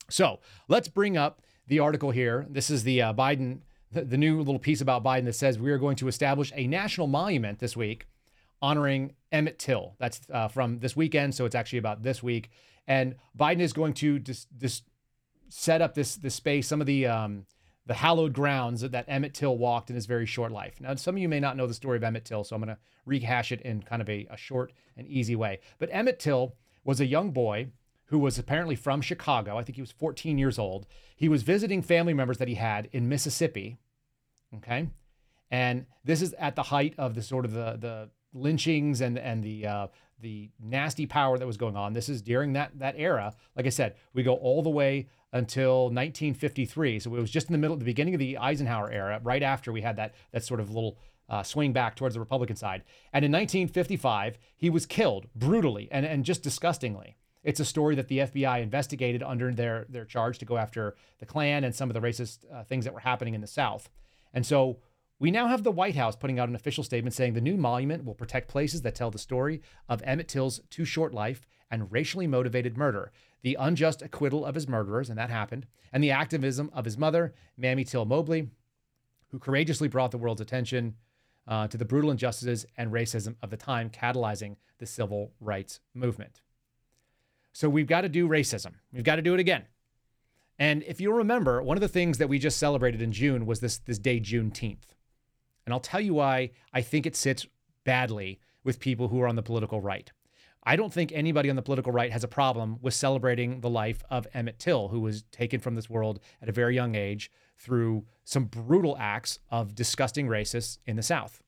So let's bring up the article here. This is the Biden, the new little piece about Biden that says we are going to establish a national monument this week honoring Emmett Till. That's from this weekend, so it's actually about this week. And Biden is going to set up this space, some of the hallowed grounds that Emmett Till walked in his very short life. Now, some of you may not know the story of Emmett Till, so I'm going to rehash it in kind of a short and easy way. But Emmett Till was a young boy who was apparently from Chicago. I think he was 14 years old. He was visiting family members that he had in Mississippi. Okay. And this is at the height of the sort of the lynchings and the nasty power that was going on. This is during that era. Like I said, we go all the way until 1953. So it was just in the middle, the beginning of the Eisenhower era, right after we had that sort of little swing back towards the Republican side. And in 1955, he was killed brutally and just disgustingly. It's a story that the FBI investigated under their charge to go after the Klan and some of the racist things that were happening in the South. And so we now have the White House putting out an official statement saying the new monument will protect places that tell the story of Emmett Till's too short life and racially motivated murder, the unjust acquittal of his murderers, and that happened, and the activism of his mother, Mammy Till Mobley, who courageously brought the world's attention to the brutal injustices and racism of the time, catalyzing the civil rights movement. So we've got to do racism. We've got to do it again. And if you remember, one of the things that we just celebrated in June was this day, Juneteenth. And I'll tell you why I think it sits badly with people who are on the political right. I don't think anybody on the political right has a problem with celebrating the life of Emmett Till, who was taken from this world at a very young age through some brutal acts of disgusting racists in the South.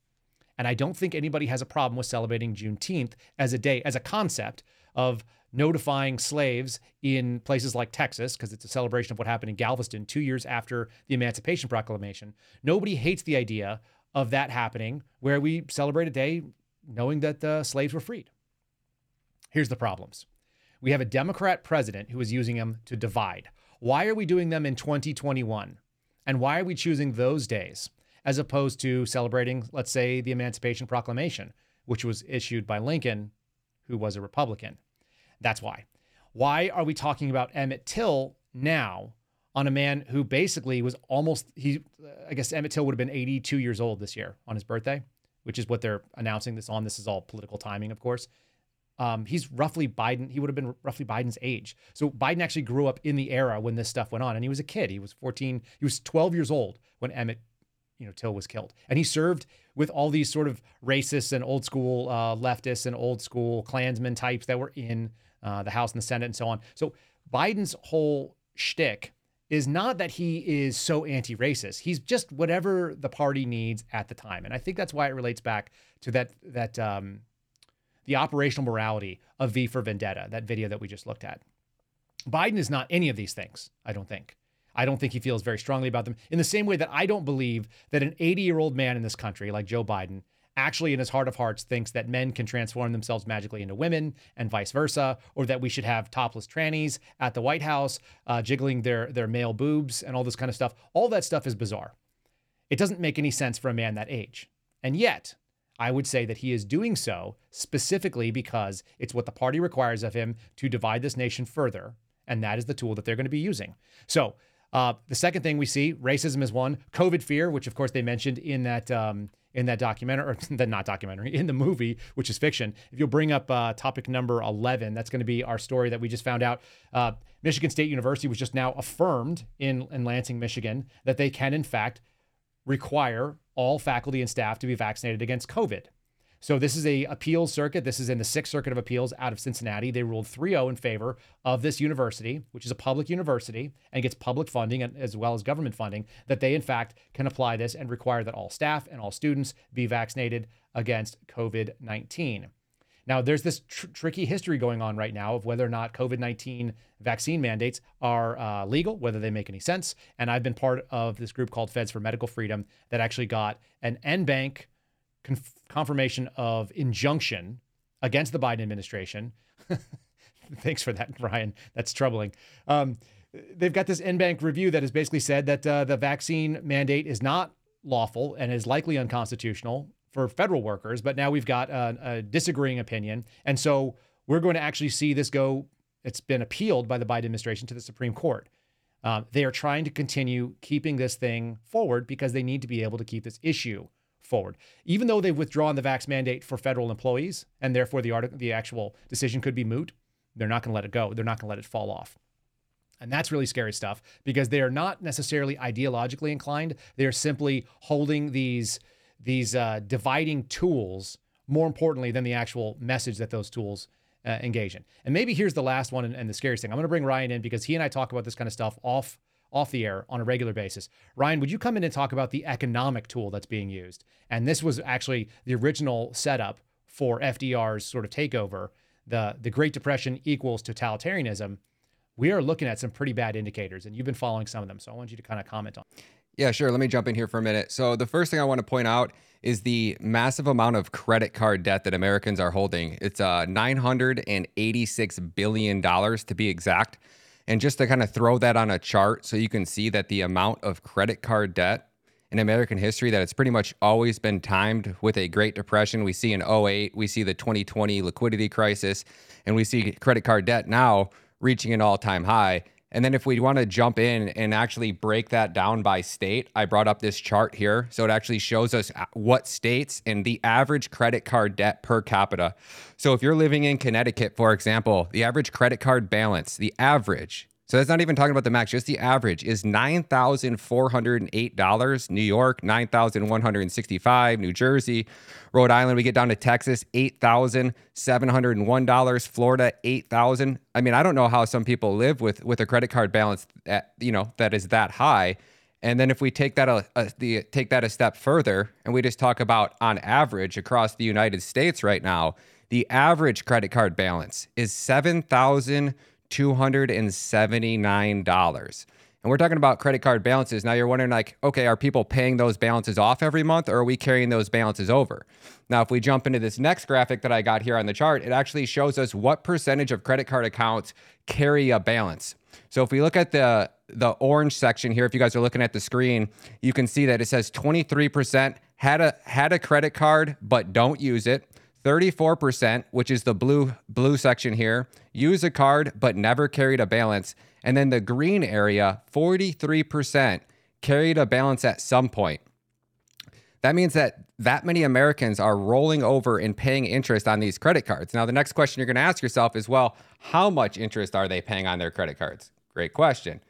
And I don't think anybody has a problem with celebrating Juneteenth as a day, as a concept of notifying slaves in places like Texas, because it's a celebration of what happened in Galveston 2 years after the Emancipation Proclamation. Nobody hates the idea of that happening, where we celebrate a day knowing that the slaves were freed. Here's the problems. We have a Democrat president who is using them to divide. Why are we doing them in 2021? And why are we choosing those days as opposed to celebrating, let's say, the Emancipation Proclamation, which was issued by Lincoln, who was a Republican? That's why. Why are we talking about Emmett Till now on a man who basically was I guess Emmett Till would have been 82 years old this year on his birthday, which is what they're announcing this on. This is all political timing, of course. He's roughly Biden. He would have been roughly Biden's age. So Biden actually grew up in the era when this stuff went on, and he was a kid. He was 14. He was 12 years old when Emmett Till was killed. And he served with all these sort of racists and old school leftists and old school Klansmen types that were in the House and the Senate and so on. So Biden's whole shtick is not that he is so anti-racist. He's just whatever the party needs at the time. And I think that's why it relates back to that the operational morality of V for Vendetta, that video that we just looked at. Biden is not any of these things, I don't think. I don't think he feels very strongly about them, in the same way that I don't believe that an 80-year-old man in this country like Joe Biden actually in his heart of hearts thinks that men can transform themselves magically into women and vice versa, or that we should have topless trannies at the White House jiggling their male boobs and all this kind of stuff. All that stuff is bizarre. It doesn't make any sense for a man that age. And yet, I would say that he is doing so specifically because it's what the party requires of him to divide this nation further, and that is the tool that they're going to be using. So the second thing we see, racism is one. COVID fear, which of course they mentioned in that documentary, or not documentary, in the movie, which is fiction. If you'll bring up topic number 11, that's going to be our story that we just found out. Michigan State University was just now affirmed in Lansing, Michigan, that they can in fact require all faculty and staff to be vaccinated against COVID. So this is a appeals circuit. This is in the Sixth Circuit of Appeals out of Cincinnati. They ruled 3-0 in favor of this university, which is a public university and gets public funding as well as government funding, that they in fact can apply this and require that all staff and all students be vaccinated against COVID-19. Now, there's this tricky history going on right now of whether or not COVID-19 vaccine mandates are legal, whether they make any sense. And I've been part of this group called Feds for Medical Freedom that actually got an NBank confirmation of injunction against the Biden administration. Thanks for that, Ryan. That's troubling. they've got this in-bank review that has basically said that the vaccine mandate is not lawful and is likely unconstitutional for federal workers. But now we've got a disagreeing opinion. And so we're going to actually see this go. It's been appealed by the Biden administration to the Supreme Court. They are trying to continue keeping this thing forward because they need to be able to keep this issue forward. Even though they've withdrawn the vax mandate for federal employees, and therefore the actual decision could be moot, they're not going to let it go. They're not going to let it fall off. And that's really scary stuff because they are not necessarily ideologically inclined. They are simply holding these dividing tools more importantly than the actual message that those tools engage in. And maybe here's the last one and the scariest thing. I'm going to bring Ryan in because he and I talk about this kind of stuff off the air on a regular basis. Ryan, would you come in and talk about the economic tool that's being used? And this was actually the original setup for FDR's sort of takeover. The Great Depression equals totalitarianism. We are looking at some pretty bad indicators, and you've been following some of them. So I want you to kind of comment on. Yeah, sure. Let me jump in here for a minute. So the first thing I want to point out is the massive amount of credit card debt that Americans are holding. It's $986 billion to be exact. And just to kind of throw that on a chart so you can see that the amount of credit card debt in American history, that it's pretty much always been timed with a Great Depression. We see in 2008, we see the 2020 liquidity crisis, and we see credit card debt now reaching an all-time high. And then if we want to jump in and actually break that down by state, I brought up this chart here. So it actually shows us what states and the average credit card debt per capita. So if you're living in Connecticut, for example, the average credit card balance, the average, so that's not even talking about the max, just the average, is $9,408. New York, $9,165. New Jersey, Rhode Island, we get down to Texas, $8,701. Florida, $8,000. I mean, I don't know how some people live with a credit card balance that, you know, that is that high. And then if we take that a step further and we just talk about on average across the United States right now, the average credit card balance is $7,279. And we're talking about credit card balances. Now you're wondering, like, okay, are people paying those balances off every month, or are we carrying those balances over? Now, if we jump into this next graphic that I got here on the chart, it actually shows us what percentage of credit card accounts carry a balance. So if we look at the orange section here, if you guys are looking at the screen, you can see that it says 23% had a credit card but don't use it. 34%, which is the blue section here, use a card but never carried a balance. And then the green area, 43% carried a balance at some point. That means that many Americans are rolling over and paying interest on these credit cards. Now, the next question you're going to ask yourself is, well, how much interest are they paying on their credit cards? Great question.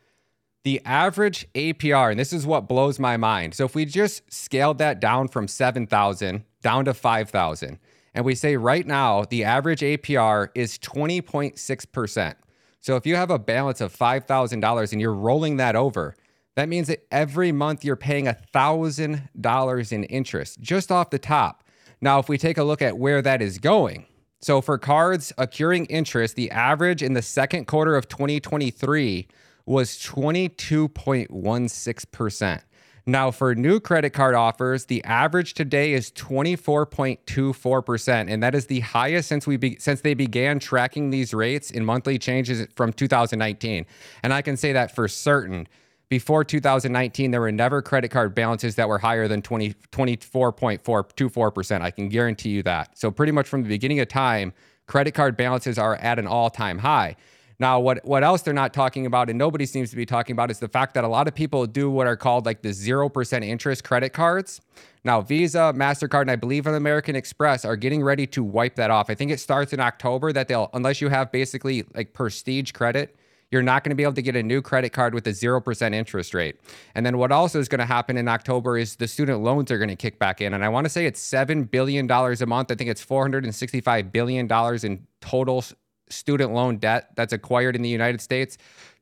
The average APR, and this is what blows my mind. So if we just scaled that down from 7,000 down to 5,000, and we say right now, the average APR is 20.6%. So if you have a balance of $5,000 and you're rolling that over, that means that every month you're paying $1,000 in interest just off the top. Now, if we take a look at where that is going. So for cards accruing interest, the average in the second quarter of 2023 was 22.16%. Now, for new credit card offers, the average today is 24.24%, and that is the highest since they began tracking these rates in monthly changes from 2019. And I can say that for certain. Before 2019, there were never credit card balances that were higher than 24.424%. I can guarantee you that. So pretty much from the beginning of time, credit card balances are at an all-time high. Now, what else they're not talking about, and nobody seems to be talking about, is the fact that a lot of people do what are called like the 0% interest credit cards. Now, Visa, MasterCard, and I believe American Express are getting ready to wipe that off. I think it starts in October that unless you have basically like prestige credit, you're not going to be able to get a new credit card with a 0% interest rate. And then what also is going to happen in October is the student loans are going to kick back in. And I want to say it's $7 billion a month. I think it's $465 billion in total student loan debt that's acquired in the United States.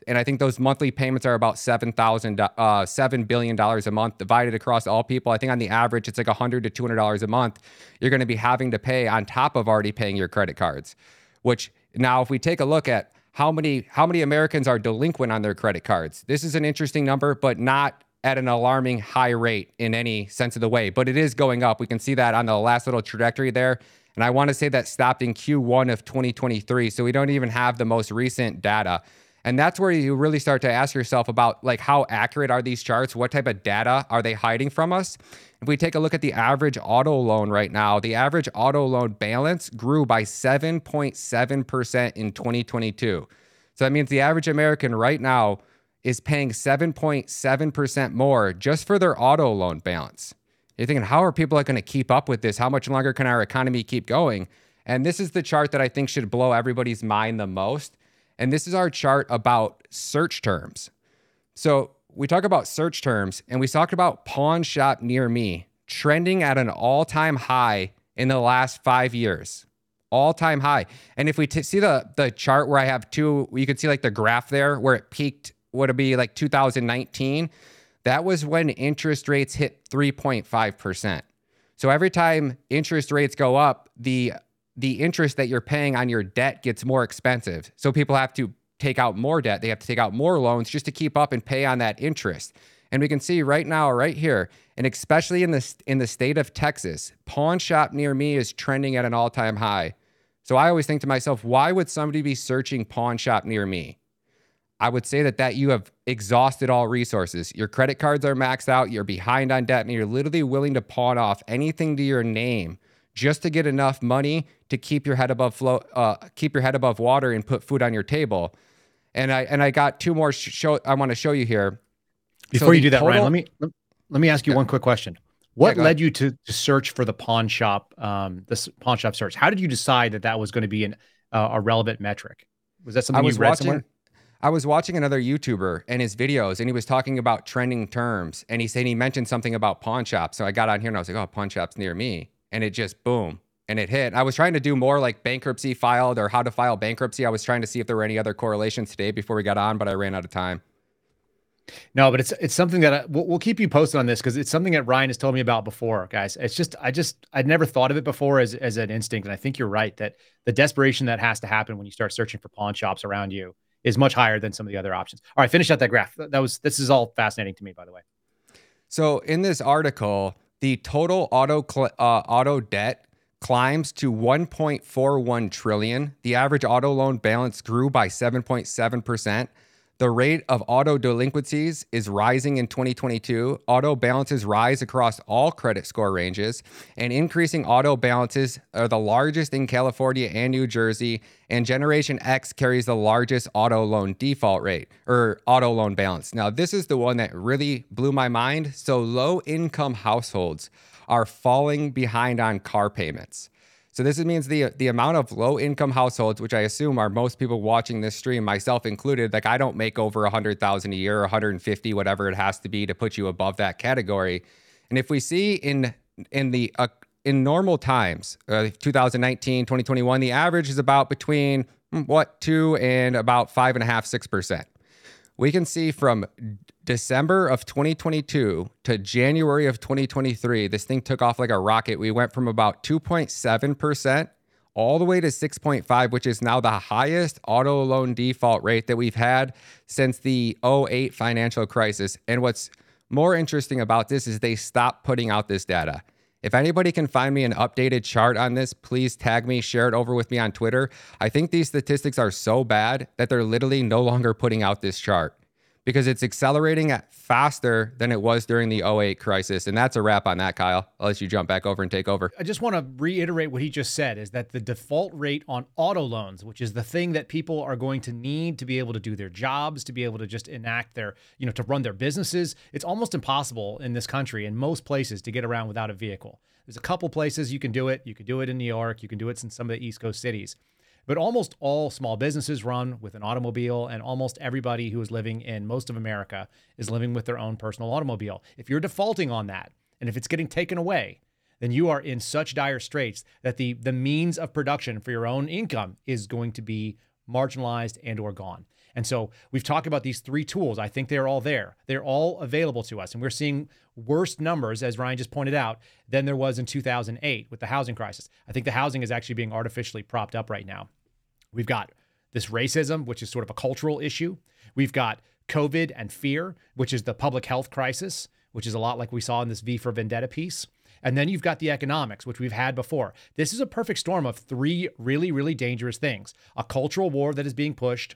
And I think those monthly payments are about $7 billion a month divided across all people. I think on the average, it's like $100 to $200 a month you're going to be having to pay on top of already paying your credit cards. Which now, if we take a look at how many Americans are delinquent on their credit cards, this is an interesting number, but not at an alarming high rate in any sense of the way. But it is going up. We can see that on the last little trajectory there. And I want to say that stopped in Q1 of 2023. So we don't even have the most recent data. And that's where you really start to ask yourself about, like, how accurate are these charts? What type of data are they hiding from us? If we take a look at the average auto loan right now, the average auto loan balance grew by 7.7% in 2022. So that means the average American right now is paying 7.7% more just for their auto loan balance. You're thinking, how are people going to keep up with this? How much longer can our economy keep going? And this is the chart that I think should blow everybody's mind the most. And this is our chart about search terms. So we talk about search terms, and we talked about pawn shop near me trending at an all-time high in the last 5 years. All-time high. And if we see the chart where I have two, you can see like the graph there where it peaked, would it be like 2019? That was when interest rates hit 3.5%. So every time interest rates go up, the interest that you're paying on your debt gets more expensive. So people have to take out more debt. They have to take out more loans just to keep up and pay on that interest. And we can see right now, right here, and especially in the state of Texas, pawn shop near me is trending at an all-time high. So I always think to myself, why would somebody be searching pawn shop near me? I would say that you have exhausted all resources. Your credit cards are maxed out, you're behind on debt, and you're literally willing to pawn off anything to your name just to get enough money to keep your head above water and put food on your table. And I got two more I want to show you here. Before you do that, Ryan, let me ask you one quick question. What led you to search for the pawn shop, this pawn shop search? How did you decide that was going to be a relevant metric? Was that something you read somewhere? I was watching another YouTuber and his videos, and he was talking about trending terms, and he mentioned something about pawn shops. So I got on here and I was like, oh, pawn shops near me. And it just boom, and it hit. I was trying to do more like bankruptcy filed or how to file bankruptcy. I was trying to see if there were any other correlations today before we got on, but I ran out of time. No, but it's something that we'll keep you posted on this, because it's something that Ryan has told me about before, guys. It's just, I'd never thought of it before as an instinct. And I think you're right that the desperation that has to happen when you start searching for pawn shops around you is much higher than some of the other options. All right, finish out that graph. This is all fascinating to me, by the way. So in this article, the total auto debt climbs to 1.41 trillion. The average auto loan balance grew by 7.7%. The rate of auto delinquencies is rising in 2022. Auto balances rise across all credit score ranges, and increasing auto balances are the largest in California and New Jersey, and Generation X carries the largest auto loan default rate or auto loan balance. Now, this is the one that really blew my mind. So low-income households are falling behind on car payments. So this means the amount of low-income households, which I assume are most people watching this stream, myself included. Like, I don't make over $100,000 a year, or $150,000, whatever it has to be to put you above that category. And if we see in normal times, 2019, 2021, the average is about between 2% and about 5.5%, 6%. We can see from December of 2022 to January of 2023, this thing took off like a rocket. We went from about 2.7% all the way to 6.5%, which is now the highest auto loan default rate that we've had since the 2008 financial crisis. And what's more interesting about this is they stopped putting out this data. If anybody can find me an updated chart on this, please tag me, share it over with me on Twitter. I think these statistics are so bad that they're literally no longer putting out this chart, because it's accelerating at faster than it was during the 2008 crisis. And that's a wrap on that, Kyle. I'll let you jump back over and take over. I just want to reiterate what he just said, is that the default rate on auto loans, which is the thing that people are going to need to be able to do their jobs, to be able to just enact their, to run their businesses. It's almost impossible in this country, in most places, to get around without a vehicle. There's a couple places you can do it. You can do it in New York. You can do it in some of the East Coast cities. But almost all small businesses run with an automobile, and almost everybody who is living in most of America is living with their own personal automobile. If you're defaulting on that, and if it's getting taken away, then you are in such dire straits that the means of production for your own income is going to be marginalized and or gone. And so we've talked about these three tools. I think they're all there. They're all available to us. And we're seeing worse numbers, as Ryan just pointed out, than there was in 2008 with the housing crisis. I think the housing is actually being artificially propped up right now. We've got this racism, which is sort of a cultural issue. We've got COVID and fear, which is the public health crisis, which is a lot like we saw in this V for Vendetta piece. And then you've got the economics, which we've had before. This is a perfect storm of three really, really dangerous things. A cultural war that is being pushed,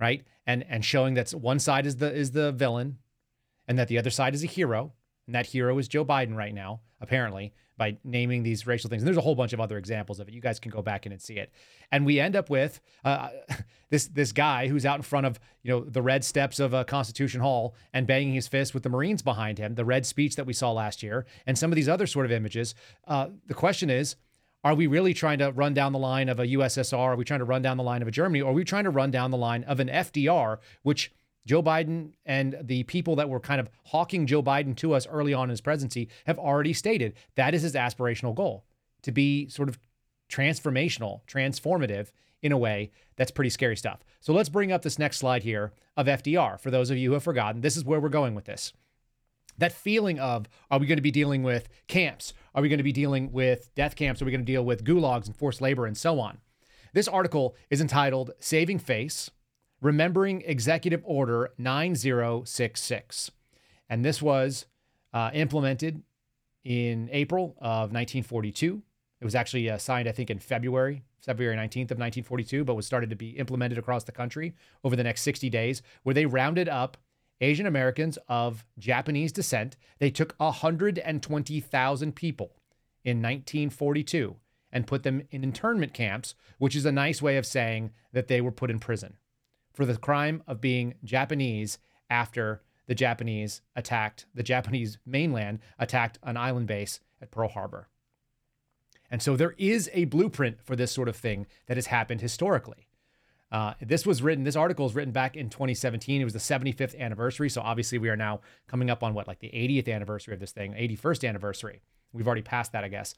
right? And showing that one side is the villain and that the other side is a hero. And that hero is Joe Biden right now, apparently, by naming these racial things. And there's a whole bunch of other examples of it. You guys can go back in and see it. And we end up with this guy who's out in front of, the red steps of Constitution Hall and banging his fist with the Marines behind him, the red speech that we saw last year, and some of these other sort of images. The question is, are we really trying to run down the line of a USSR? Are we trying to run down the line of a Germany? Or are we trying to run down the line of an FDR, which Joe Biden and the people that were kind of hawking Joe Biden to us early on in his presidency have already stated that is his aspirational goal, to be sort of transformative in a way that's pretty scary stuff. So let's bring up this next slide here of FDR. For those of you who have forgotten, this is where we're going with this. That feeling of, are we going to be dealing with camps? Are we going to be dealing with death camps? Are we going to deal with gulags and forced labor and so on? This article is entitled Saving Face, Remembering Executive Order 9066. And this was implemented in April of 1942. It was actually signed, I think, in February 19th of 1942, but was started to be implemented across the country over the next 60 days, where they rounded up Asian Americans of Japanese descent. They took 120,000 people in 1942 and put them in internment camps, which is a nice way of saying that they were put in prison for the crime of being Japanese after the Japanese mainland attacked an island base at Pearl Harbor. And so there is a blueprint for this sort of thing that has happened historically. This article was written back in 2017. It was the 75th anniversary. So obviously we are now coming up on the 80th anniversary of this thing, 81st anniversary. We've already passed that, I guess.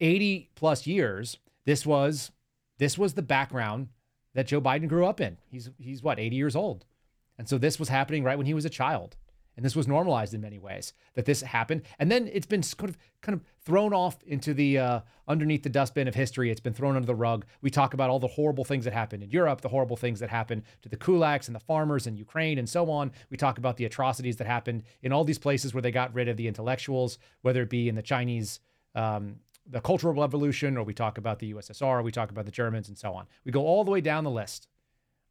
80 plus years. This was the background that Joe Biden grew up in. He's 80 years old. And so this was happening right when he was a child. And this was normalized in many ways that this happened. And then it's been kind of thrown off into the underneath the dustbin of history. It's been thrown under the rug. We talk about all the horrible things that happened in Europe, the horrible things that happened to the kulaks and the farmers in Ukraine and so on. We talk about the atrocities that happened in all these places where they got rid of the intellectuals, whether it be in the Chinese, the Cultural Revolution, or we talk about the USSR, or we talk about the Germans and so on. We go all the way down the list.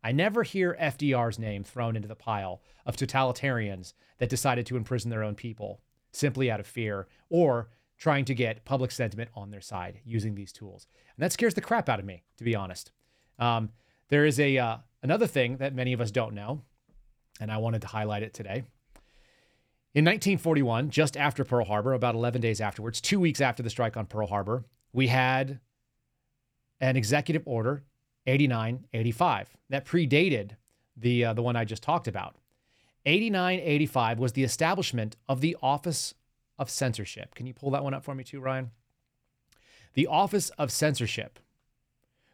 I never hear FDR's name thrown into the pile of totalitarians that decided to imprison their own people simply out of fear or trying to get public sentiment on their side using these tools. And that scares the crap out of me, to be honest. There is another thing that many of us don't know, and I wanted to highlight it today. In 1941, just after Pearl Harbor, about 11 days afterwards, 2 weeks after the strike on Pearl Harbor, we had an executive order 8985 that predated the one I just talked about. 8985 was the establishment of the Office of Censorship. Can you pull that one up for me too, Ryan? The Office of Censorship,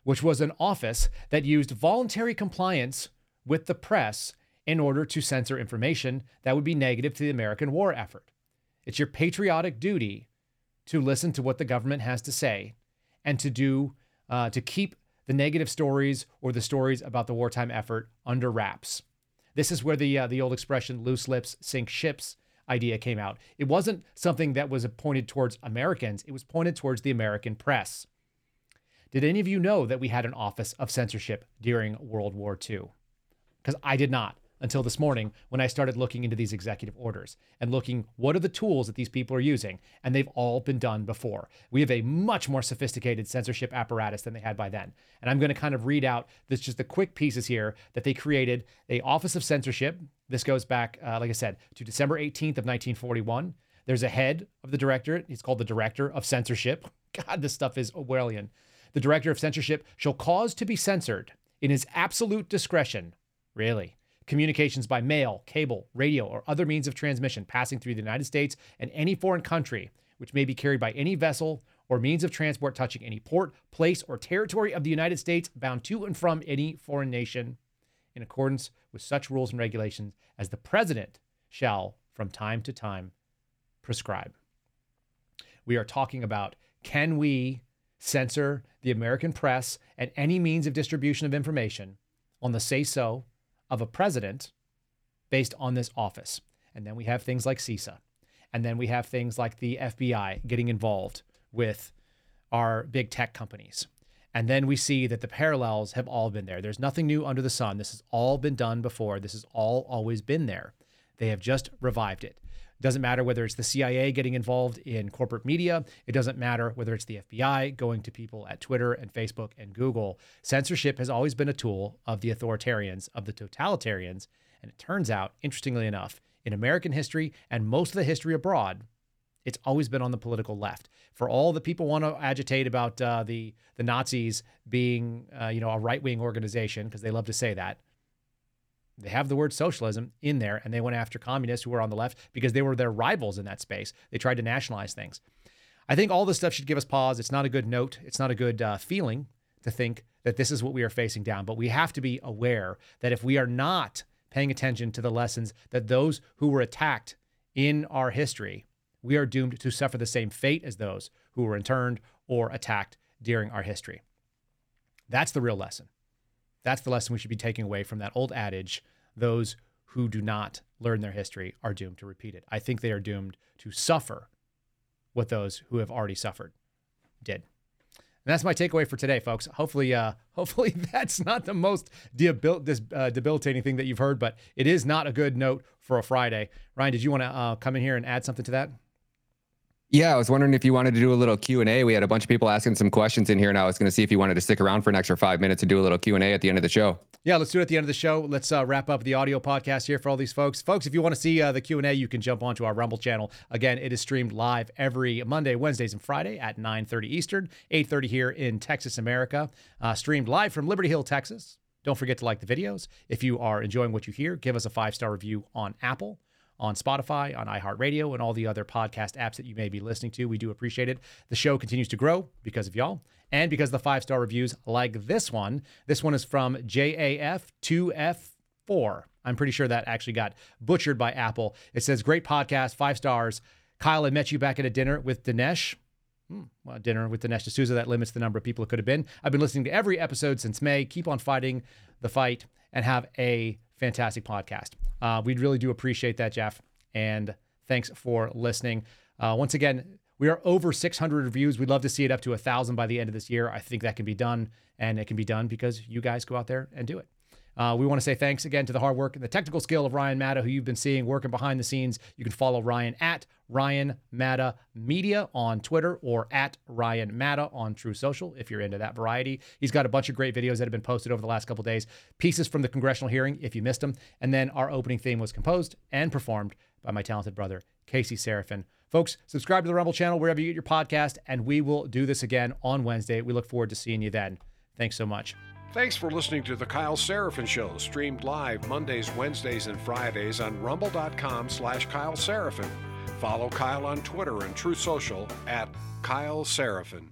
which was an office that used voluntary compliance with the press in order to censor information that would be negative to the American war effort. It's your patriotic duty to listen to what the government has to say and to do to keep the negative stories or the stories about the wartime effort under wraps. This is where the old expression "loose lips sink ships" idea came out. It wasn't something that was pointed towards Americans. It was pointed towards the American press. Did any of you know that we had an Office of Censorship during World War II? Because I did not until this morning when I started looking into these executive orders and looking what are the tools that these people are using, and they've all been done before. We have a much more sophisticated censorship apparatus than they had by then. And I'm going to kind of read out this, just the quick pieces here that they created a Office of Censorship. This goes back, like I said, to December 18th of 1941. There's a head of the directorate. He's called the Director of Censorship. God, this stuff is Orwellian. The Director of Censorship shall cause to be censored in his absolute discretion. Really? Communications by mail, cable, radio, or other means of transmission passing through the United States and any foreign country, which may be carried by any vessel or means of transport touching any port, place, or territory of the United States bound to and from any foreign nation, in accordance with such rules and regulations as the president shall, from time to time, prescribe. We are talking about, can we censor the American press and any means of distribution of information on the say-so of a president based on this office? And then we have things like CISA. And then we have things like the FBI getting involved with our big tech companies. And then we see that the parallels have all been there. There's nothing new under the sun. This has all been done before. This has all always been there. They have just revived it. Doesn't matter whether it's the CIA getting involved in corporate media. It doesn't matter whether it's the FBI going to people at Twitter and Facebook and Google. Censorship has always been a tool of the authoritarians, of the totalitarians. And it turns out, interestingly enough, in American history and most of the history abroad, it's always been on the political left. For all the people want to agitate about the Nazis being a right-wing organization, because they love to say that, they have the word socialism in there, and they went after communists who were on the left because they were their rivals in that space. They tried to nationalize things. I think all this stuff should give us pause. It's not a good note. It's not a good feeling to think that this is what we are facing down. But we have to be aware that if we are not paying attention to the lessons that those who were attacked in our history, we are doomed to suffer the same fate as those who were interned or attacked during our history. That's the real lesson. That's the lesson we should be taking away from that old adage, those who do not learn their history are doomed to repeat it. I think they are doomed to suffer what those who have already suffered did. And that's my takeaway for today, folks. Hopefully that's not the most debilitating thing that you've heard, but it is not a good note for a Friday. Ryan, did you want to come in here and add something to that? Yeah, I was wondering if you wanted to do a little Q&A. We had a bunch of people asking some questions in here, and I was going to see if you wanted to stick around for an extra 5 minutes and do a little Q&A at the end of the show. Yeah, let's do it at the end of the show. Let's wrap up the audio podcast here for all these folks. Folks, if you want to see the Q&A, you can jump onto our Rumble channel. Again, it is streamed live every Monday, Wednesdays, and Friday at 9:30 Eastern, 8:30 here in Texas, America. Streamed live from Liberty Hill, Texas. Don't forget to like the videos. If you are enjoying what you hear, give us a 5-star review on Apple, on Spotify, on iHeartRadio, and all the other podcast apps that you may be listening to. We do appreciate it. The show continues to grow because of y'all and because of the 5-star reviews like this one. This one is from JAF2F4. I'm pretty sure that actually got butchered by Apple. It says, great podcast, 5 stars. Kyle, I met you back at a dinner with Dinesh. Well, dinner with Dinesh D'Souza, that limits the number of people it could have been. I've been listening to every episode since May. Keep on fighting the fight and have a fantastic podcast. We really do appreciate that, Jeff. And thanks for listening. Once again, we are over 600 reviews. We'd love to see it up to 1,000 by the end of this year. I think that can be done, and it can be done because you guys go out there and do it. We want to say thanks again to the hard work and the technical skill of Ryan Matta, who you've been seeing working behind the scenes. You can follow Ryan at Ryan Matta Media on Twitter or at Ryan Matta on True Social if you're into that variety. He's got a bunch of great videos that have been posted over the last couple of days, pieces from the congressional hearing if you missed them. And then our opening theme was composed and performed by my talented brother, Casey Seraphin. Folks, subscribe to the Rumble channel wherever you get your podcast, and we will do this again on Wednesday. We look forward to seeing you then. Thanks so much. Thanks for listening to The Kyle Seraphin Show, streamed live Mondays, Wednesdays, and Fridays on rumble.com/Kyle Seraphin. Follow Kyle on Twitter and True Social at Kyle Seraphin.